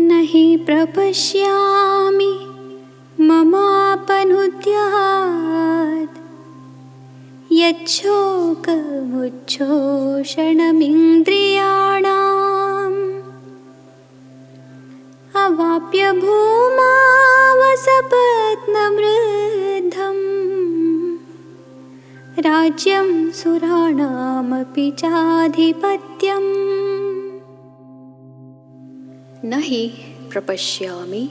नहि प्रपश्यामि ममापनुद्यात् यच्छोकमुच्छोषणमिन्द्रियाणाम् अवाप्य भूमावसपत्नवृद्धम् राज्यं सुराणामपि चाधिपत्यं नहि प्रपश्यामि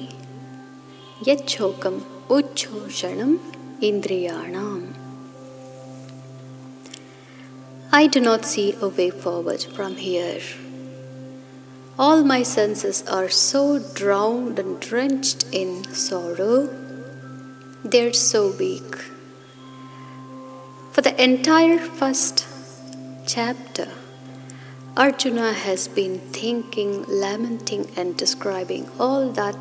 यच्छोकम् उच्छोषणम् इन्द्रियाणाम्. I do not see a way forward from here. All my senses are so drowned and drenched in sorrow. They are so weak. For the entire first chapter, Arjuna has been thinking, lamenting, and describing all that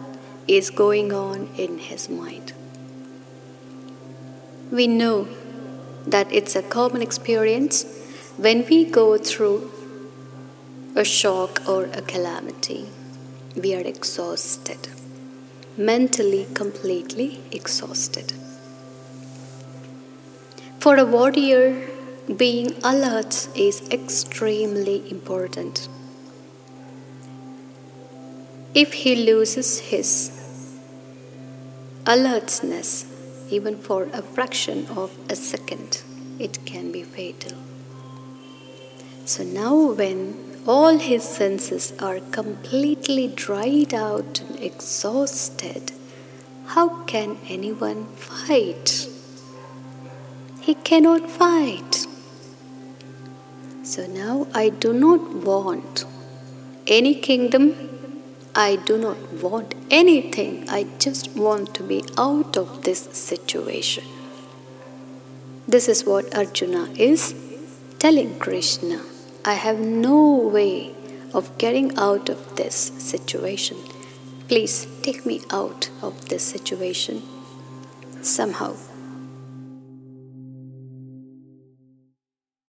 is going on in his mind. We know that it's a common experience when we go through a shock or a calamity. We are exhausted, mentally completely exhausted. For a warrior, being alert is extremely important. If he loses his alertness, even for a fraction of a second, it can be fatal. So now when all his senses are completely dried out and exhausted, how can anyone fight? He cannot fight. So now I do not want any kingdom. I do not want anything. I just want to be out of this situation. This is what Arjuna is telling Krishna. I have no way of getting out of this situation. Please take me out of this situation somehow.